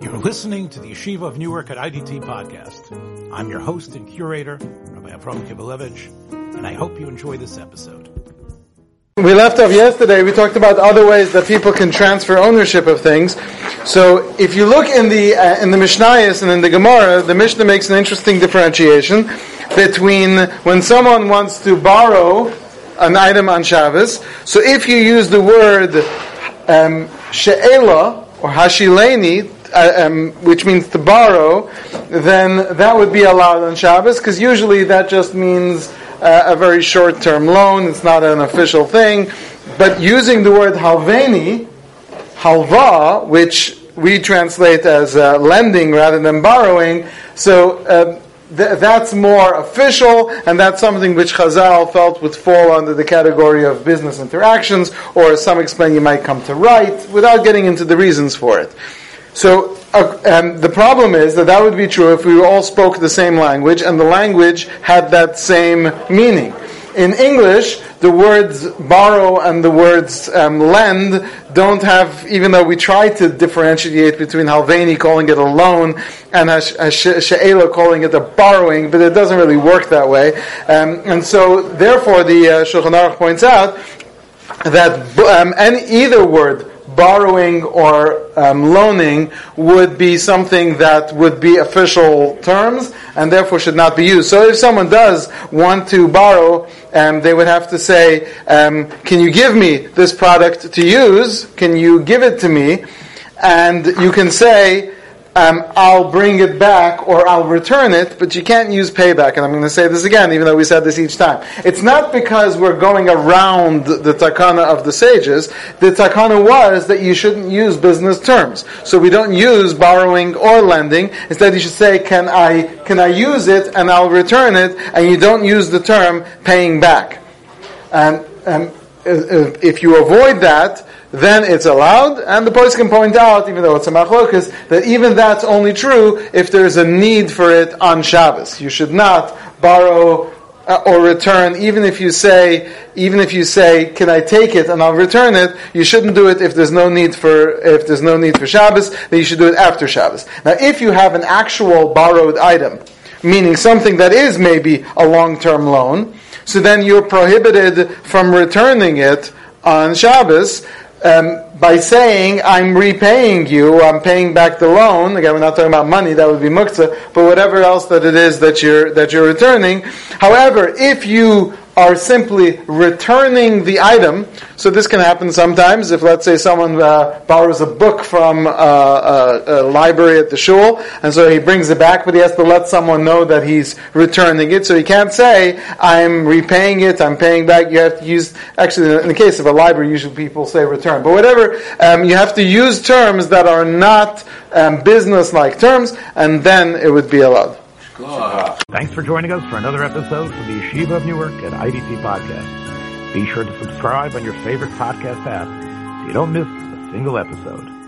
You're listening to the Yeshiva of Newark at IDT Podcast. I'm your host and curator, Rabbi Avram Kibalevich, and I hope you enjoy this episode. We left off yesterday, we talked about other ways that people can transfer ownership of things. So if you look in the Mishnahis and in the Gemara, the Mishnah makes an interesting differentiation between when someone wants to borrow an item on Shabbos. So if you use the word She'ela or Hashilani, which means to borrow, then that would be allowed on Shabbos, because usually that just means a very short-term loan. It's not an official thing. But using the word halveni, halva, which we translate as lending rather than borrowing, so that's more official, and that's something which Chazal felt would fall under the category of business interactions, or as some explain, you might come to write, without getting into the reasons for it. So the problem is that would be true if we all spoke the same language, and the language had that same meaning. In English, the words borrow and the words lend don't have, even though we try to differentiate between halveni calling it a loan and she'ela calling it a borrowing, but it doesn't really work that way. And so, therefore, the Shulchan Aruch points out that either word, borrowing or loaning, would be something that would be official terms and therefore should not be used. So if someone does want to borrow, they would have to say, can you give me this product to use? Can you give it to me? And you can say, I'll bring it back or I'll return it, but you can't use payback. And I'm going to say this again, even though we said this each time. It's not because we're going around the takana of the sages. The takana was that you shouldn't use business terms. So we don't use borrowing or lending. Instead, you should say, can I use it and I'll return it? And you don't use the term paying back. And if you avoid that, then it's allowed, and the poskim can point out, even though it's a machlokes, that even that's only true if there's a need for it on Shabbos. You should not borrow or return, even if you say, can I take it and I'll return it? You shouldn't do it if there's no need for Shabbos. Then you should do it after Shabbos. Now, if you have an actual borrowed item, meaning something that is maybe a long-term loan, so then you're prohibited from returning it on Shabbos. By saying, I'm repaying you, I'm paying back the loan. Again, we're not talking about money, that would be muktzah, but whatever else that it is that you're returning. However, if you are simply returning the item, so this can happen sometimes, if let's say someone borrows a book from a library at the shul, and so he brings it back, but he has to let someone know that he's returning it, so he can't say, I'm repaying it, I'm paying back. You have to use, actually in the case of a library, usually people say return, but whatever, you have to use terms that are not business-like terms, and then it would be allowed. Thanks for joining us for another episode from the Yeshiva of Newark at IDT Podcast. Be sure to subscribe on your favorite podcast app so you don't miss a single episode.